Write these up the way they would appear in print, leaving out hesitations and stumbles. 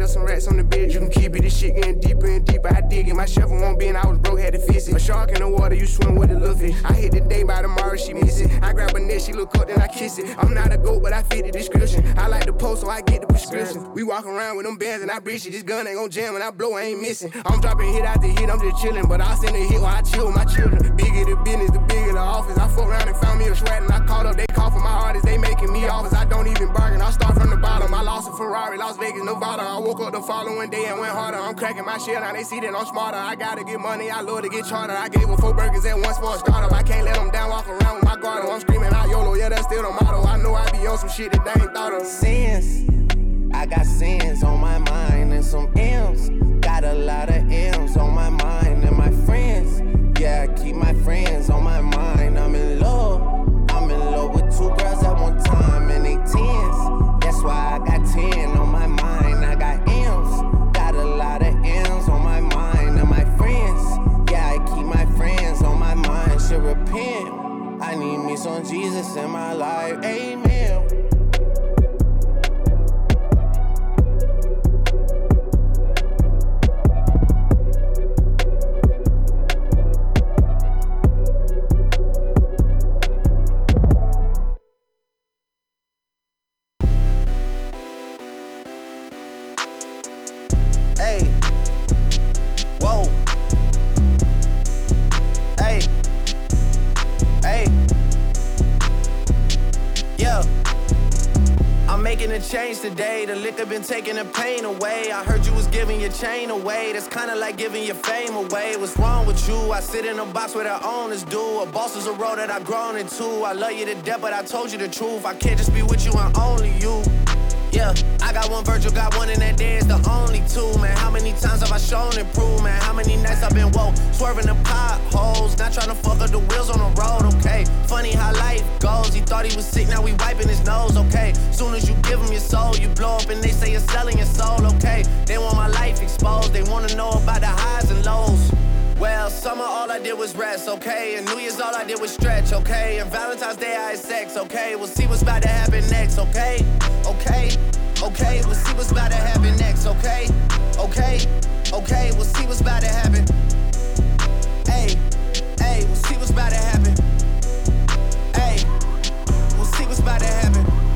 left some rats on the bed, you can keep it. This shit getting deeper and deeper, I dig it. My shovel won't bend, I was broke, had to fix it. A shark in the water, you swim with a little fish. I hit the day, by tomorrow she miss it. I grab her neck, she look up, then I kiss it. I'm not a goat, but I fit the description. I like the post, so I get the prescription. We walk around with them bands and I breach it. This gun ain't gon' jam, when I blow, I ain't missing. I'm dropping hit after hit, I'm just chilling. But I send a hit while I chill with my children. Bigger the business, the bigger the office. I fuck around and found me a shred and I called up. They call for my artists, they making me offers. I don't even bargain, I start from the bottom. I lost a Ferrari, Las Vegas, Nevada. I woke up the following day and went harder. I'm cracking my shell, now they see that I'm smarter. I gotta get money, I love to get charter. I gave her 4 burgers at once for a startup. I can't let them down, walk around with my guard. I'm screaming out YOLO, yeah, that's still the motto. I know I be on some shit that they ain't thought of. Sins, I got sins on my mind and some M's. Got a lot of M's on my mind and my friends. Yeah, I keep my friends on my mind. I'm in love with 2 girls at one time and they tens. That's why I got 10 on my mind. I got M's, got a lot of M's on my mind and my friends. Yeah, I keep my friends on my mind. Should repent. I need me some Jesus in my life. Amen. Change today, the liquor been taking the pain away. I heard you was giving your chain away. That's kinda like giving your fame away. What's wrong with you? I sit in a box where the owners do. A boss is a role that I've grown into. I love you to death, but I told you the truth. I can't just be with you and only you. Yeah, I got one Virgil, got one in that dance, the only 2, man. How many times have I shown and proved, man? How many nights I've been woke, swerving the potholes, not trying to fuck up the wheels on the road, okay? Funny how life goes, he thought he was sick, now we wiping his nose, okay? Soon as you give him your soul, you blow up and they say you're selling your soul, okay? They want my life exposed, they want to know about the highs and lows. Well, summer all I did was rest, okay? And New Year's all I did was stretch, okay? And Valentine's Day I had sex, okay? We'll see what's about to happen next, okay? Okay, okay, we'll see what's about to happen next, okay? Okay, okay, we'll see what's about to happen. Hey, hey, we'll see what's about to happen. Hey, we'll see what's about to happen.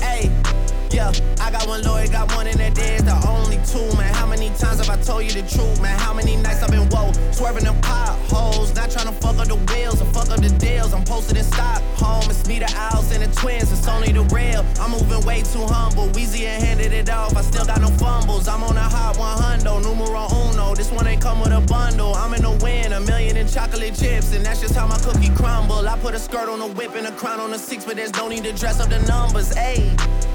Hey, yeah, I got one lawyer, got one in that dance, the only 2, man. How many times have I told you the truth, man? How many nights I've been woke, swerving the potholes, not trying to fuck up the wheels or fuck up the deals. I'm posted in Stockholm, it's me, the owls, and the twins, it's only the real. I'm moving way too humble, Weezy and handed it off, I still got no fumbles. I'm on a hot 100, numero uno, this one ain't come with a bundle. I'm in the win, $1 million in chocolate chips, and that's just how my cookie crumble. I put a skirt on a whip and a crown on a 6, but there's no need to dress up the numbers, ayy.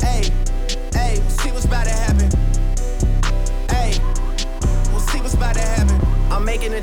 Hey, hey, we'll see what's about to happen. Hey, we'll see what's about to happen. I'm making a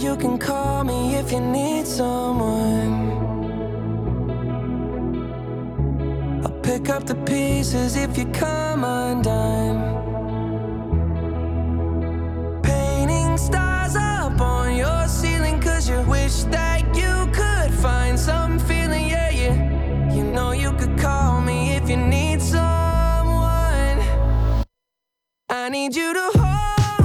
You can call me if you need someone. I'll pick up the pieces if you come undone. Painting stars up on your ceiling, cause you wish that you could find some feeling, yeah, yeah. You know you could call me if you need someone. I need you to hold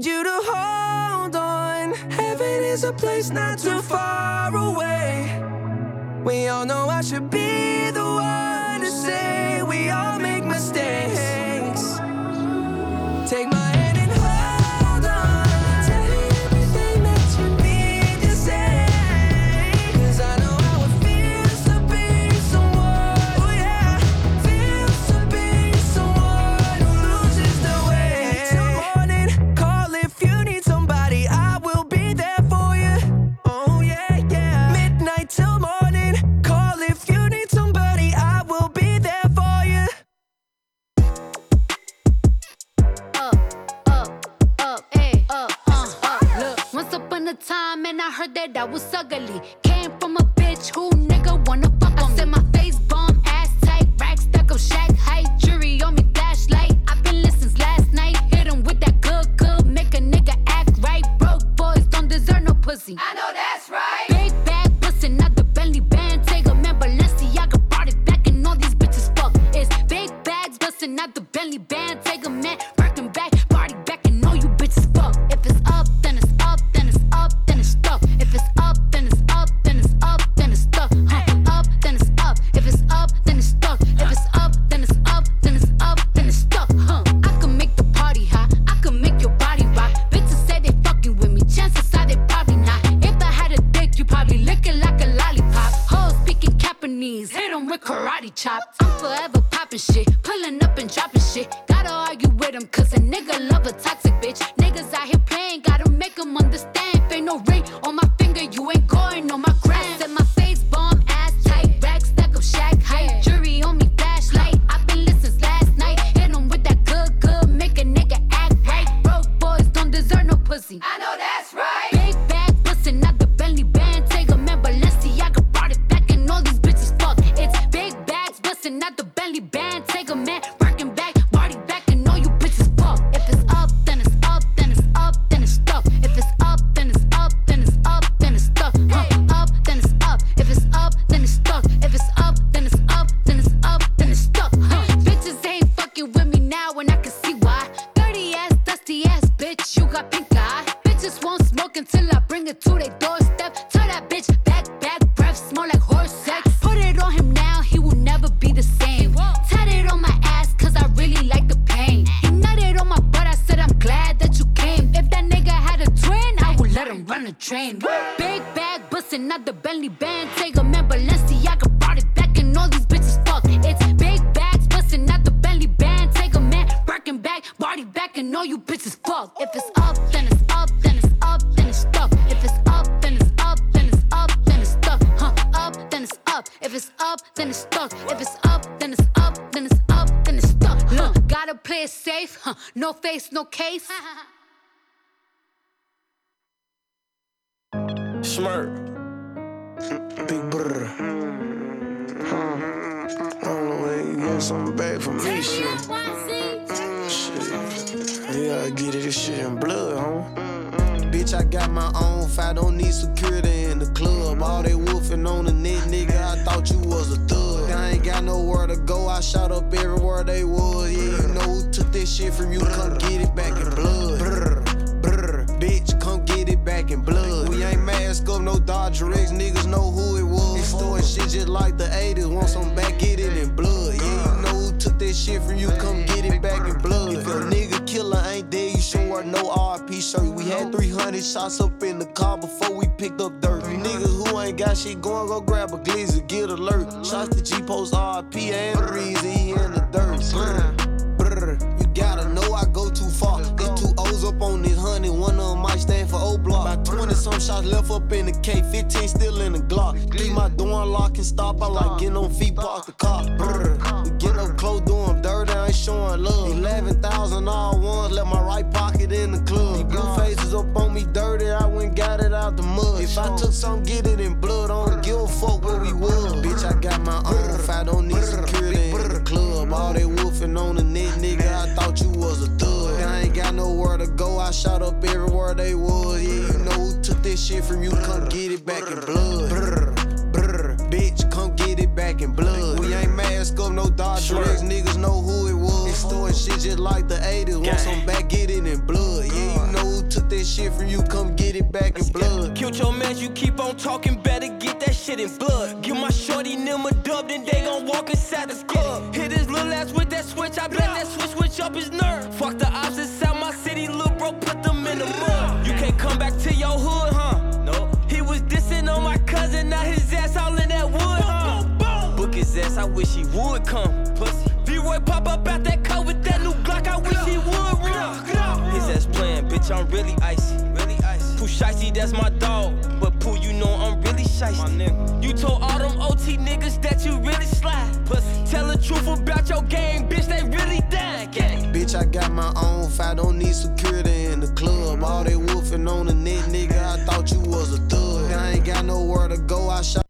need you to hold on. Heaven is a place not too far away. We all know I should be the one to say we all make mistakes. Take my time and I heard that I was ugly. Came from a bitch who nigga wanna fuck on me. I said my face bomb, ass tight, rack stuck up, shack height, jury on me, flashlight. I've been listening since last night. Hit him with that good, good, make a nigga act right. Broke boys don't deserve no pussy. I know that's right. Big bag, listen, not the Bentley band. Take a man, Balenciaga brought it back and all these bitches fuck. It's big bags, listen, not the Bentley band. Take a man, working back, party back and all you bitches fuck. If it's up, then it's up, then it's up, then it's stuff. If it's up, then it's up, then it's up, then it's stuff. Huh. Up, then it's up. If it's up, then it's stuck. If it's up, then it's up, then it's up, then it's stuck. Huh. I can make the party hot. I can make your body rock. Bitches said they fucking with me. Chances are they probably not. If I had a dick, you probably licking like a lollipop. Hoes speaking Japanese, hit 'em with karate chops. I'm forever popping shit, pulling up and dropping shit. Gotta argue with 'em 'cause a nigga love a toxic bitch. Niggas out here playing, gotta make 'em understand. Ain't no ring on my finger, you ain't going on my gram. I said my face bomb, ass tight, rack stack up, shack height, jury on me, flashlight. I've been listening since last night. Hit 'em with that good, good, make a nigga act right. Broke boys don't deserve no pussy. I know that's right. Big bag, bustin' out the Bentley band. Take a man, Balenciaga brought it back and all these bitches fuck. It's big bags, bustin' out the Bentley band. Take a man, working back, party back and all you bitches fuck. If it's up, then it's up, then it's up, then it's stuff. If it's up, then it's up, then it's up, then it's stuck. Up, then it's up. If it's up, then it's stuck. If it's up, then it's up, then it's up, then it's stuck. Bitches ain't fucking with me now, and I can see why. Dirty ass, dusty ass, bitch, you got pink eye. Bitches won't smoke until I bring it to their doorstep. Tell that bitch back, back, breath, smell like horse sex. Put it on him now, he will never be the same. Tat it on my ass, 'cause I really like the pain. He nutted on my butt, I said I'm glad that you came. If that nigga had a twin, I would let him run a train. Big bag, bustin' out the Bentley band. Take a man, Balenciaga brought it back and all these bitches fuck. It's big bags, bustin' out the Bentley band. Take a man, working back, body back and all you bitches fuck. If it's up, then it's up, then it's up, then it's stuck. If it's up, then it's up, then it's up, then it's stuck. Huh, up, then it's up. If it's up, then it's stuck. If it's up, then it's up, then it's up, then it's stuck. Huh, gotta play it safe. Huh, no face, no case. Smart. Big brr. Huh. I don't know where you get something back from me, shit. Shit. You gotta get this shit in blood, huh? Bitch, I got my own fight, don't need security in the club. All they wolfing on the net, nigga, I thought you was a thug. I ain't got nowhere to go, I shot up everywhere they was. Yeah, you know who took that shit from you, come get it back in blood. Bitch, come get it back in blood. We ain't mask up, no Dodger X, niggas know who it was. It's doing shit just like the 80s, want some back, get it in blood. Yeah, you know who took that shit from you, come get it back in blood. If a nigga killer ain't dead, you should wear no RP shirt. We had 300 shots up in the car before we picked up dirt. You niggas who ain't got shit going, go grab a glizzy, get alert. Shots to G-Post, RP, and the reason he in the dirt. You gotta know I go too far. Get two O's up on this honey, one of them might stand for O-Block. About 20 some shots left up in the K, 15 still in the Glock. Leave my door unlocked and stop, I like getting on feet, park the car. We get up close, do them dirty, I ain't showing love. 11,000 all ones, left my right pocket in the club. These blue faces up on me dirty, I went got it out the mud. If I took some, get it in blood, I don't give a fuck where we was. Bitch, I got my own, if I don't need security in the club. All they wolfing on the net, nigga, I thought you was a thug. I ain't got nowhere to go, I shot up everywhere they was. Yeah, you know who took this shit from you, come get it back in blood. Bitch, come get it back in blood. We ain't mask up, no Dodger X, niggas know who it was. It's doing shit just like the 80s, want some back, get it in blood. Yeah, you know who you come get it back in blood. Killed your man, you keep on talking, better get that shit in blood. Give my shorty them a dub, then they gon' walk inside the club. Hit his little ass with that switch, I bet that switch up his nerve. Fuck the ops inside my city, little bro, put them in the mud. You can't come back to your hood, huh? No. He was dissing on my cousin, now his ass all in that wood, huh? Boom, boom, boom. Book his ass, I wish he would come. Pussy. D-Roy pop up out that car with that new Glock, I wish he would run. His ass playing, bitch, I'm really icy. Really icy. Pooh Shicey, that's my dog. But Pooh, you know I'm really shicey. You told all them OT niggas that you really slide. Pussy. Tell the truth about your game, bitch, they really dying, gang. Bitch, I got my own fight, don't need security in the club. All they wolfing on the net, nigga, I thought you was a thug. I ain't got nowhere to go, I shot.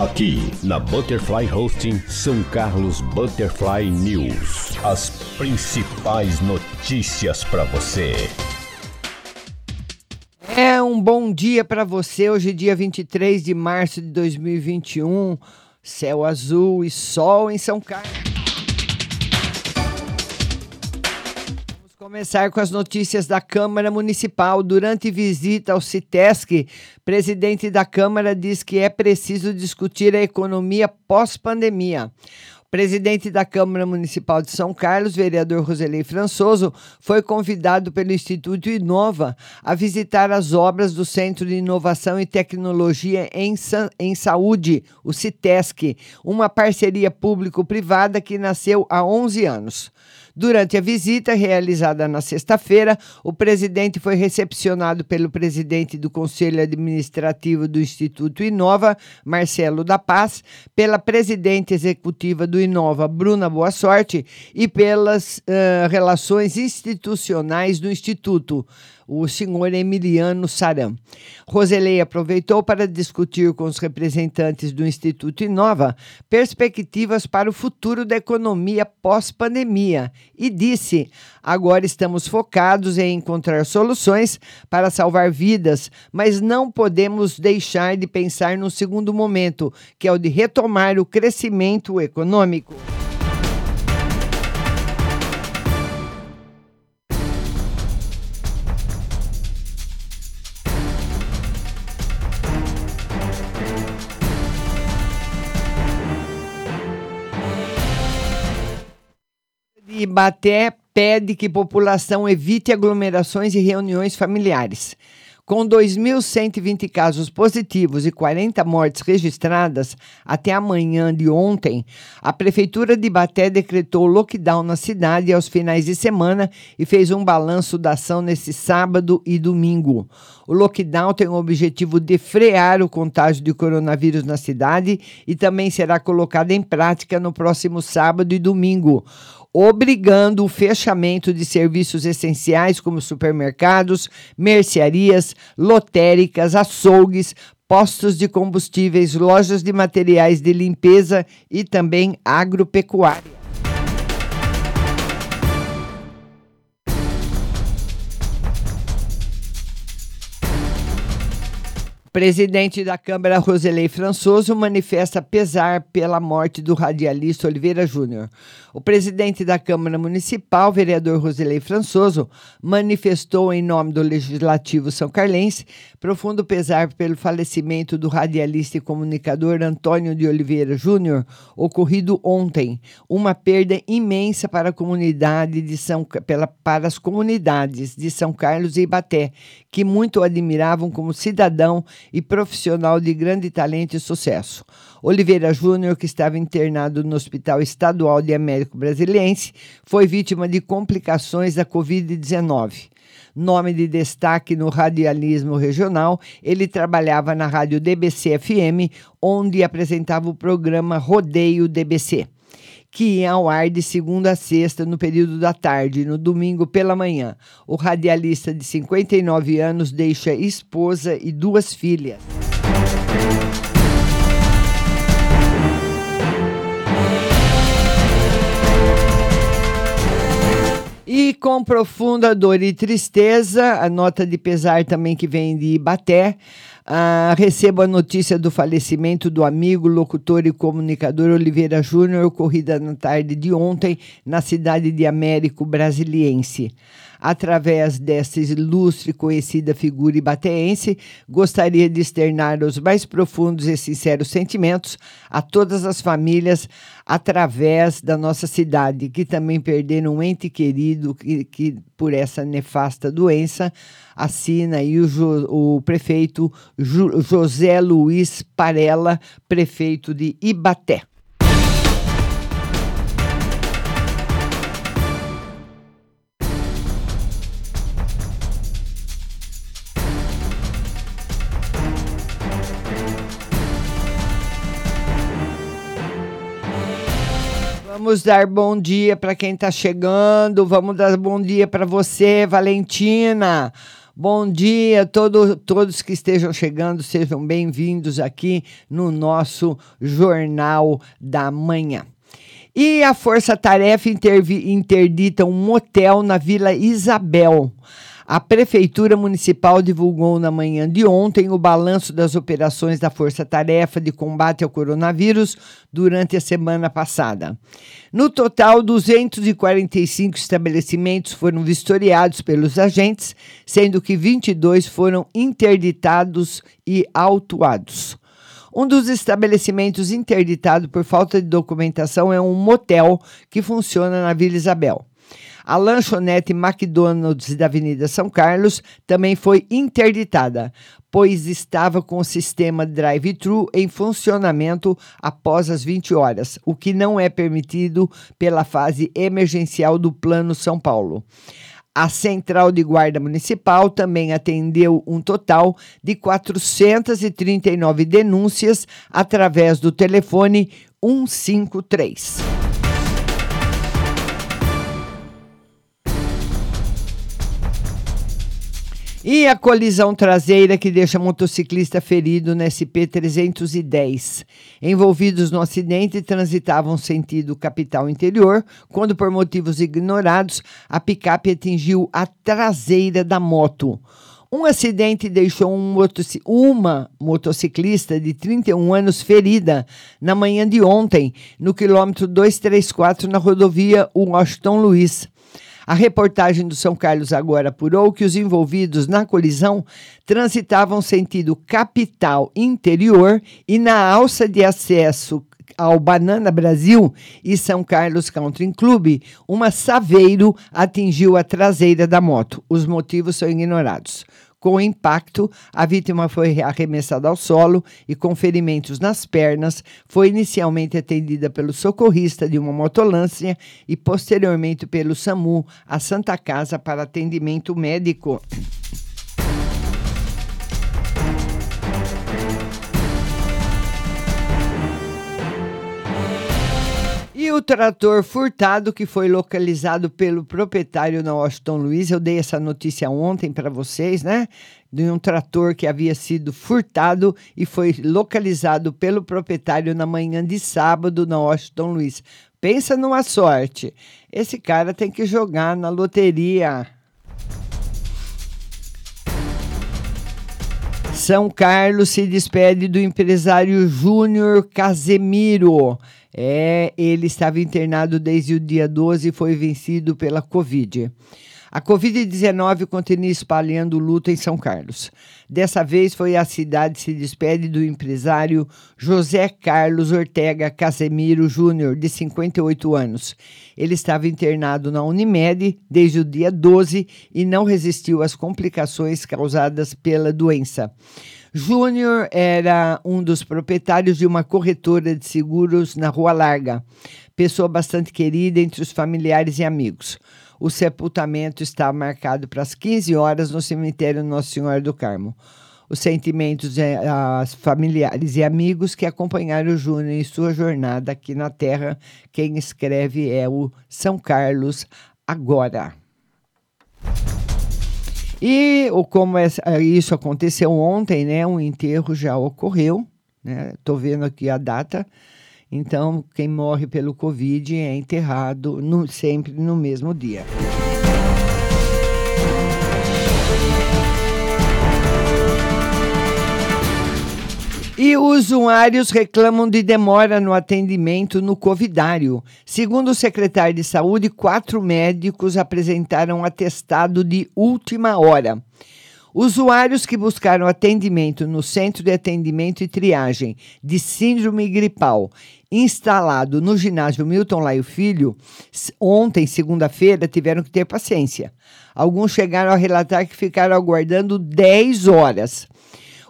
Aqui na Butterfly Hosting, São Carlos Butterfly News. As principais notícias para você. É um bom dia para você. Hoje, dia 23 de março de 2021. Céu azul e sol em São Carlos. Vamos começar com as notícias da Câmara Municipal. Durante visita ao CITESC, presidente da Câmara diz que é preciso discutir a economia pós-pandemia. O presidente da Câmara Municipal de São Carlos, vereador Roselei Françoso, foi convidado pelo Instituto Inova a visitar as obras do Centro de Inovação e Tecnologia em Saúde, o CITESC, uma parceria público-privada que nasceu há 11 anos. Durante a visita, realizada na sexta-feira, o presidente foi recepcionado pelo presidente do Conselho Administrativo do Instituto Inova, Marcelo da Paz, pela presidente executiva do Inova, Bruna Boa Sorte, e pelas relações institucionais do Instituto, o senhor Emiliano Saran. Roselei aproveitou para discutir com os representantes do Instituto Inova perspectivas para o futuro da economia pós-pandemia e disse: agora estamos focados em encontrar soluções para salvar vidas, mas não podemos deixar de pensar no segundo momento, que é o de retomar o crescimento econômico. Ibaté pede que população evite aglomerações e reuniões familiares. Com 2.120 casos positivos e 40 mortes registradas até amanhã de ontem, a Prefeitura de Ibaté decretou lockdown na cidade aos finais de semana e fez um balanço da ação nesse sábado e domingo. O lockdown tem o objetivo de frear o contágio de coronavírus na cidade e também será colocado em prática no próximo sábado e domingo, obrigando o fechamento de serviços essenciais como supermercados, mercearias, lotéricas, açougues, postos de combustíveis, lojas de materiais de limpeza e também agropecuária. Presidente da Câmara, Roselei Françoso, manifesta pesar pela morte do radialista Oliveira Júnior. O presidente da Câmara Municipal, vereador Roselei Françoso, manifestou em nome do Legislativo São Carlense profundo pesar pelo falecimento do radialista e comunicador Antônio de Oliveira Júnior, ocorrido ontem. Uma perda imensa para a comunidade de para as comunidades de São Carlos e Ibaté, que muito o admiravam como cidadão e profissional de grande talento e sucesso. Oliveira Júnior, que estava internado no Hospital Estadual de Américo Brasiliense, foi vítima de complicações da Covid-19. Nome de destaque no radialismo regional, ele trabalhava na rádio DBC-FM, onde apresentava o programa Rodeio DBC, que ia ao ar de segunda a sexta no período da tarde e no domingo pela manhã. O radialista de 59 anos deixa esposa e 2 filhas. E com profunda dor e tristeza, a nota de pesar também que vem de Ibaté, recebo a notícia do falecimento do amigo, locutor e comunicador Oliveira Júnior, ocorrida na tarde de ontem na cidade de Américo Brasiliense. Através dessa ilustre e conhecida figura ibateense, gostaria de externar os mais profundos e sinceros sentimentos a todas as famílias através da nossa cidade, que também perderam um ente querido que por essa nefasta doença, assina aí o prefeito José Luiz Parela, prefeito de Ibaté. Vamos dar bom dia para quem está chegando, vamos dar bom dia para você, Valentina. Bom dia a todos que estejam chegando, sejam bem-vindos aqui no nosso Jornal da Manhã. E a Força Tarefa interdita um motel na Vila Isabel. A Prefeitura Municipal divulgou na manhã de ontem o balanço das operações da Força Tarefa de combate ao coronavírus durante a semana passada. No total, 245 estabelecimentos foram vistoriados pelos agentes, sendo que 22 foram interditados e autuados. Um dos estabelecimentos interditado por falta de documentação é um motel que funciona na Vila Isabel. A lanchonete McDonald's da Avenida São Carlos também foi interditada, pois estava com o sistema drive-thru em funcionamento após as 20 horas, o que não é permitido pela fase emergencial do Plano São Paulo. A Central de Guarda Municipal também atendeu um total de 439 denúncias através do telefone 153. E a colisão traseira que deixa motociclista ferido na SP-310. Envolvidos no acidente transitavam sentido capital interior, quando por motivos ignorados a picape atingiu a traseira da moto. Um acidente deixou uma motociclista de 31 anos ferida na manhã de ontem, no quilômetro 234, na rodovia Washington Luiz. A reportagem do São Carlos agora apurou que os envolvidos na colisão transitavam sentido capital interior e na alça de acesso ao Banana Brasil e São Carlos Country Club, uma Saveiro atingiu a traseira da moto. Os motivos são ignorados. Com o impacto, a vítima foi arremessada ao solo e com ferimentos nas pernas, foi inicialmente atendida pelo socorrista de uma motolância e posteriormente pelo SAMU à Santa Casa para atendimento médico. E o trator furtado que foi localizado pelo proprietário na Washington Luiz, eu dei essa notícia ontem para vocês, né? De um trator que havia sido furtado e foi localizado pelo proprietário na manhã de sábado na Washington Luiz. Pensa numa sorte, esse cara tem que jogar na loteria. São Carlos se despede do empresário Júnior Casemiro. Ele estava internado desde o dia 12 e foi vencido pela Covid. A Covid-19 continua espalhando luto em São Carlos. Dessa vez foi a cidade que se despede do empresário José Carlos Ortega Casemiro Júnior, de 58 anos. Ele estava internado na Unimed desde o dia 12 e não resistiu às complicações causadas pela doença. Júnior era um dos proprietários de uma corretora de seguros na Rua Larga, pessoa bastante querida entre os familiares e amigos. O sepultamento está marcado para as 15 horas no cemitério Nossa Senhora do Carmo. Os sentimentos aos familiares e amigos que acompanharam o Júnior em sua jornada aqui na Terra. Quem escreve é o São Carlos Agora. E como isso aconteceu ontem, né? Um enterro já ocorreu, né? Estou vendo aqui a data. Então, quem morre pelo Covid é enterrado sempre no mesmo dia. E usuários reclamam de demora no atendimento no covidário. Segundo o secretário de Saúde, 4 médicos apresentaram atestado de última hora. Usuários que buscaram atendimento no Centro de Atendimento e Triagem de Síndrome Gripal, instalado no ginásio Milton Laio Filho, ontem, segunda-feira, tiveram que ter paciência. Alguns chegaram a relatar que ficaram aguardando 10 horas.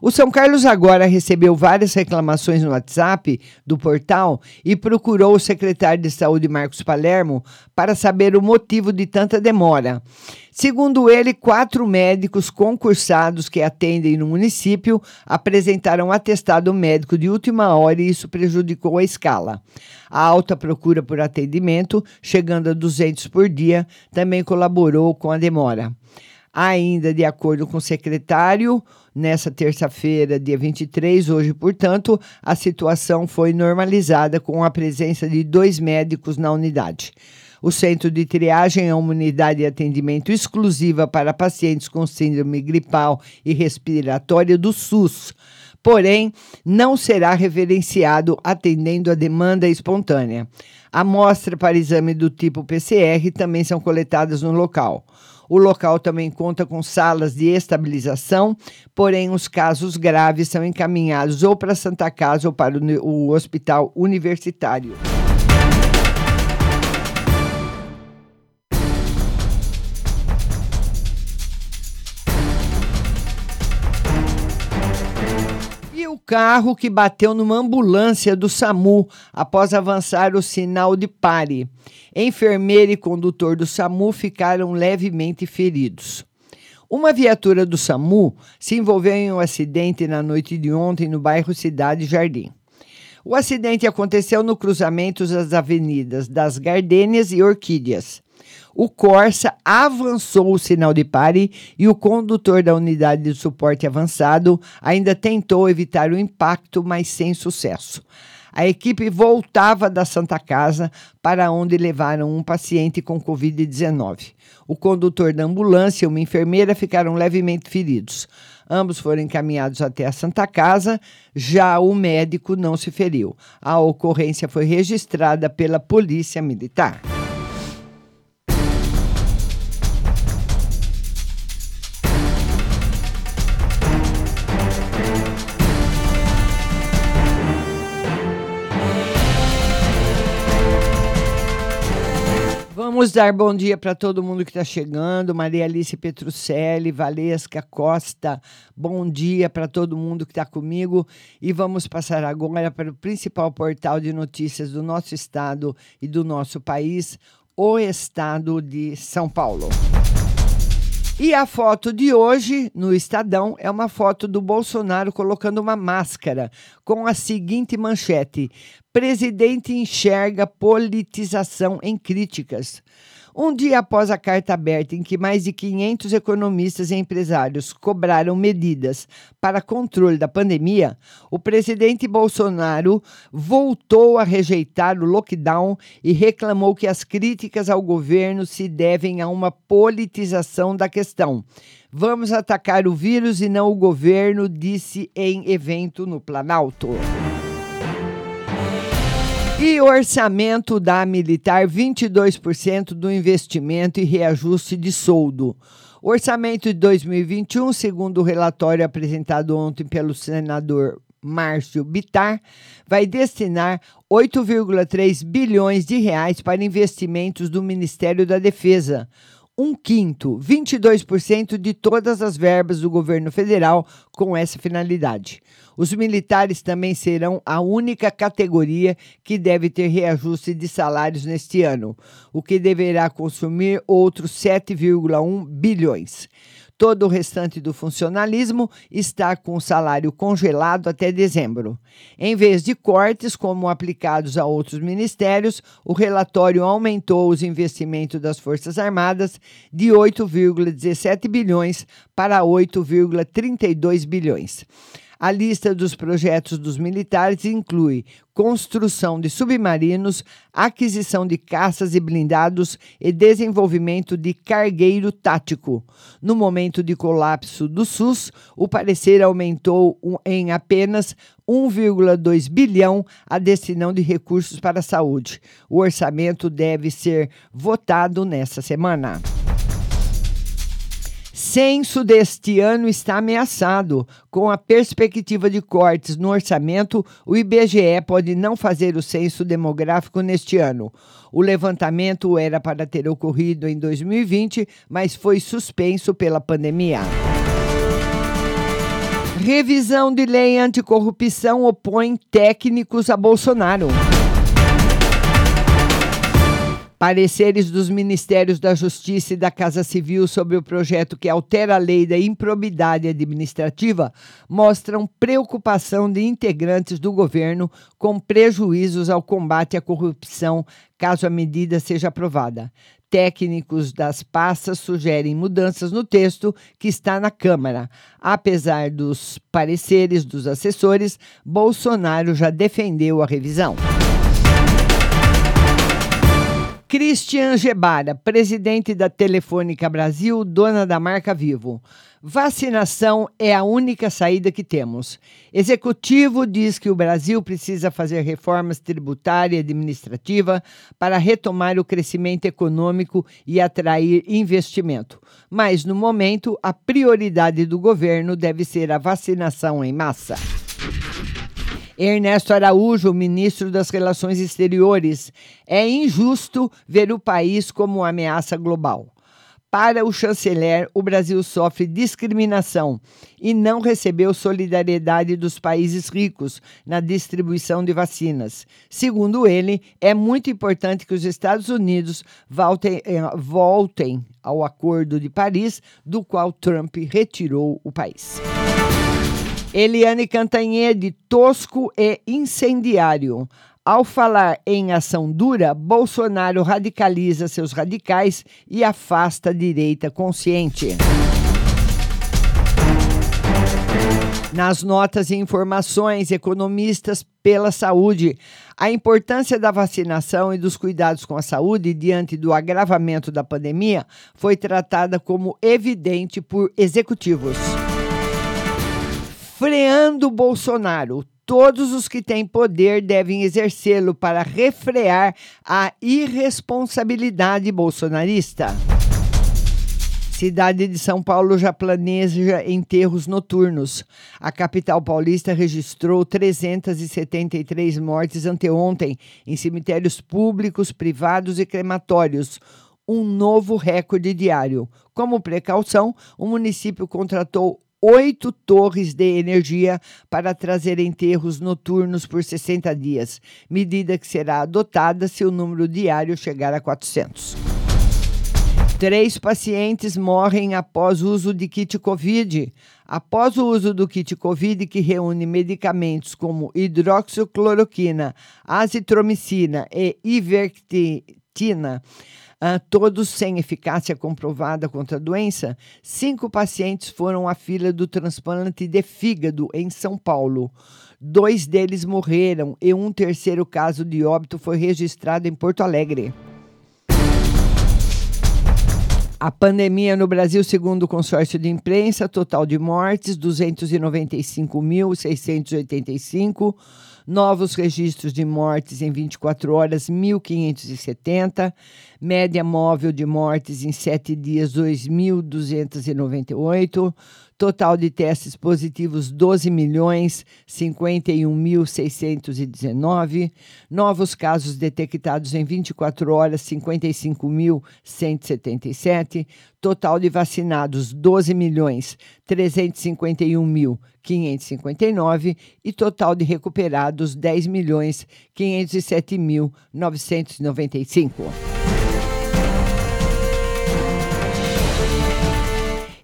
O São Carlos agora recebeu várias reclamações no WhatsApp do portal e procurou o secretário de Saúde, Marcos Palermo, para saber o motivo de tanta demora. Segundo ele, 4 médicos concursados que atendem no município apresentaram atestado médico de última hora e isso prejudicou a escala. A alta procura por atendimento, chegando a 200 por dia, também colaborou com a demora. Ainda de acordo com o secretário, nessa terça-feira, dia 23, hoje, portanto, a situação foi normalizada com a presença de 2 médicos na unidade. O centro de triagem é uma unidade de atendimento exclusiva para pacientes com síndrome gripal e respiratória do SUS. Porém, não será referenciado atendendo a demanda espontânea. Amostra para exame do tipo PCR também são coletadas no local. O local também conta com salas de estabilização, porém os casos graves são encaminhados ou para Santa Casa ou para o Hospital Universitário. E o carro que bateu numa ambulância do SAMU após avançar o sinal de pare. Enfermeira e condutor do SAMU ficaram levemente feridos. Uma viatura do SAMU se envolveu em um acidente na noite de ontem no bairro Cidade Jardim. O acidente aconteceu no cruzamento das avenidas das Gardênias e Orquídeas. O Corsa avançou o sinal de pare e o condutor da unidade de suporte avançado ainda tentou evitar o impacto, mas sem sucesso. A equipe voltava da Santa Casa, para onde levaram um paciente com Covid-19. O condutor da ambulância e uma enfermeira ficaram levemente feridos. Ambos foram encaminhados até a Santa Casa, já o médico não se feriu. A ocorrência foi registrada pela Polícia Militar. Vamos dar bom dia para todo mundo que está chegando. Maria Alice Petrucelli, Valesca Costa, bom dia para todo mundo que está comigo. E vamos passar agora para o principal portal de notícias do nosso estado e do nosso país, o estado de São Paulo. E a foto de hoje no Estadão é uma foto do Bolsonaro colocando uma máscara com a seguinte manchete: presidente enxerga politização em críticas. Um dia após a carta aberta em que mais de 500 economistas e empresários cobraram medidas para controle da pandemia, o presidente Bolsonaro voltou a rejeitar o lockdown e reclamou que as críticas ao governo se devem a uma politização da questão. Vamos atacar o vírus e não o governo, disse em evento no Planalto. E orçamento da Militar, 22% do investimento e reajuste de soldo. O orçamento de 2021, segundo o relatório apresentado ontem pelo senador Márcio Bittar, vai destinar 8,3 bilhões de reais para investimentos do Ministério da Defesa. Um quinto, 22% de todas as verbas do governo federal com essa finalidade. Os militares também serão a única categoria que deve ter reajuste de salários neste ano, o que deverá consumir outros 7,1 bilhões. Todo o restante do funcionalismo está com o salário congelado até dezembro. Em vez de cortes, como aplicados a outros ministérios, o relatório aumentou os investimentos das Forças Armadas de 8,17 bilhões para 8,32 bilhões. A lista dos projetos dos militares inclui construção de submarinos, aquisição de caças e blindados e desenvolvimento de cargueiro tático. No momento de colapso do SUS, o parecer aumentou em apenas 1,2 bilhão a destinação de recursos para a saúde. O orçamento deve ser votado nesta semana. Censo deste ano está ameaçado. Com a perspectiva de cortes no orçamento, o IBGE pode não fazer o censo demográfico neste ano. O levantamento era para ter ocorrido em 2020, mas foi suspenso pela pandemia. Revisão de lei anticorrupção opõe técnicos a Bolsonaro. Pareceres dos Ministérios da Justiça e da Casa Civil sobre o projeto que altera a lei da improbidade administrativa mostram preocupação de integrantes do governo com prejuízos ao combate à corrupção, caso a medida seja aprovada. Técnicos das pastas sugerem mudanças no texto que está na Câmara. Apesar dos pareceres dos assessores, Bolsonaro já defendeu a revisão. Christian Gebara, presidente da Telefônica Brasil, dona da marca Vivo. Vacinação é a única saída que temos. Executivo diz que o Brasil precisa fazer reformas tributária e administrativa para retomar o crescimento econômico e atrair investimento. Mas, no momento, a prioridade do governo deve ser a vacinação em massa. Ernesto Araújo, ministro das Relações Exteriores, é injusto ver o país como uma ameaça global. Para o chanceler, o Brasil sofre discriminação e não recebeu solidariedade dos países ricos na distribuição de vacinas. Segundo ele, é muito importante que os Estados Unidos voltem ao Acordo de Paris, do qual Trump retirou o país. Eliane Cantanhede, tosco e incendiário. Ao falar em ação dura, Bolsonaro radicaliza seus radicais e afasta a direita consciente. Nas notas e informações, economistas pela saúde. A importância da vacinação e dos cuidados com a saúde diante do agravamento da pandemia foi tratada como evidente por executivos. Freando Bolsonaro. Todos os que têm poder devem exercê-lo para refrear a irresponsabilidade bolsonarista. Cidade de São Paulo já planeja enterros noturnos. A capital paulista registrou 373 mortes anteontem em cemitérios públicos, privados e crematórios. Um novo recorde diário. Como precaução, o município contratou 8 torres de energia para trazer enterros noturnos por 60 dias, medida que será adotada se o número diário chegar a 400. 3 pacientes morrem após uso de kit Covid. Após o uso do kit Covid, que reúne medicamentos como hidroxicloroquina, azitromicina e ivermectina, todos sem eficácia comprovada contra a doença, 5 pacientes foram à fila do transplante de fígado em São Paulo. 2 deles morreram e um terceiro caso de óbito foi registrado em Porto Alegre. A pandemia no Brasil, segundo o consórcio de imprensa, total de mortes, 295.685, novos registros de mortes em 24 horas, 1.570, média móvel de mortes em 7 dias, 2.298, total de testes positivos, 12.051.619, novos casos detectados em 24 horas, 55.177, total de vacinados, 12.351.559 e total de recuperados, 10.507.995.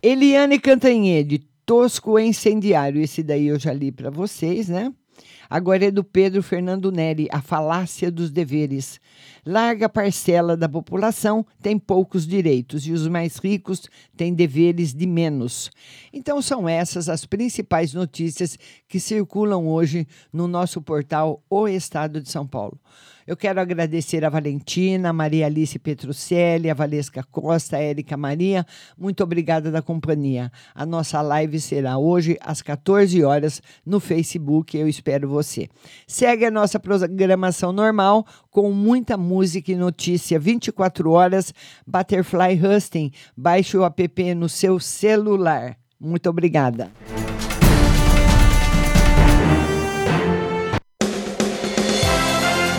Eliane Cantanhede, tosco incendiário. Esse daí eu já li para vocês, né? Agora é do Pedro Fernando Neri, a falácia dos deveres. Larga parcela da população tem poucos direitos e os mais ricos têm deveres de menos. Então são essas as principais notícias que circulam hoje no nosso portal O Estado de São Paulo. Eu quero agradecer a Valentina, a Maria Alice Petrucelli, a Valesca Costa, a Érica Maria. Muito obrigada da companhia. A nossa live será hoje às 14 horas no Facebook. Eu espero você. Segue a nossa programação normal com muita música e notícia. 24 horas, Butterfly Husting. Baixe o app no seu celular. Muito obrigada.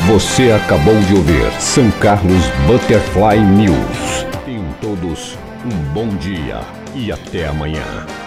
Você acabou de ouvir São Carlos Butterfly News. Tenham todos um bom dia e até amanhã.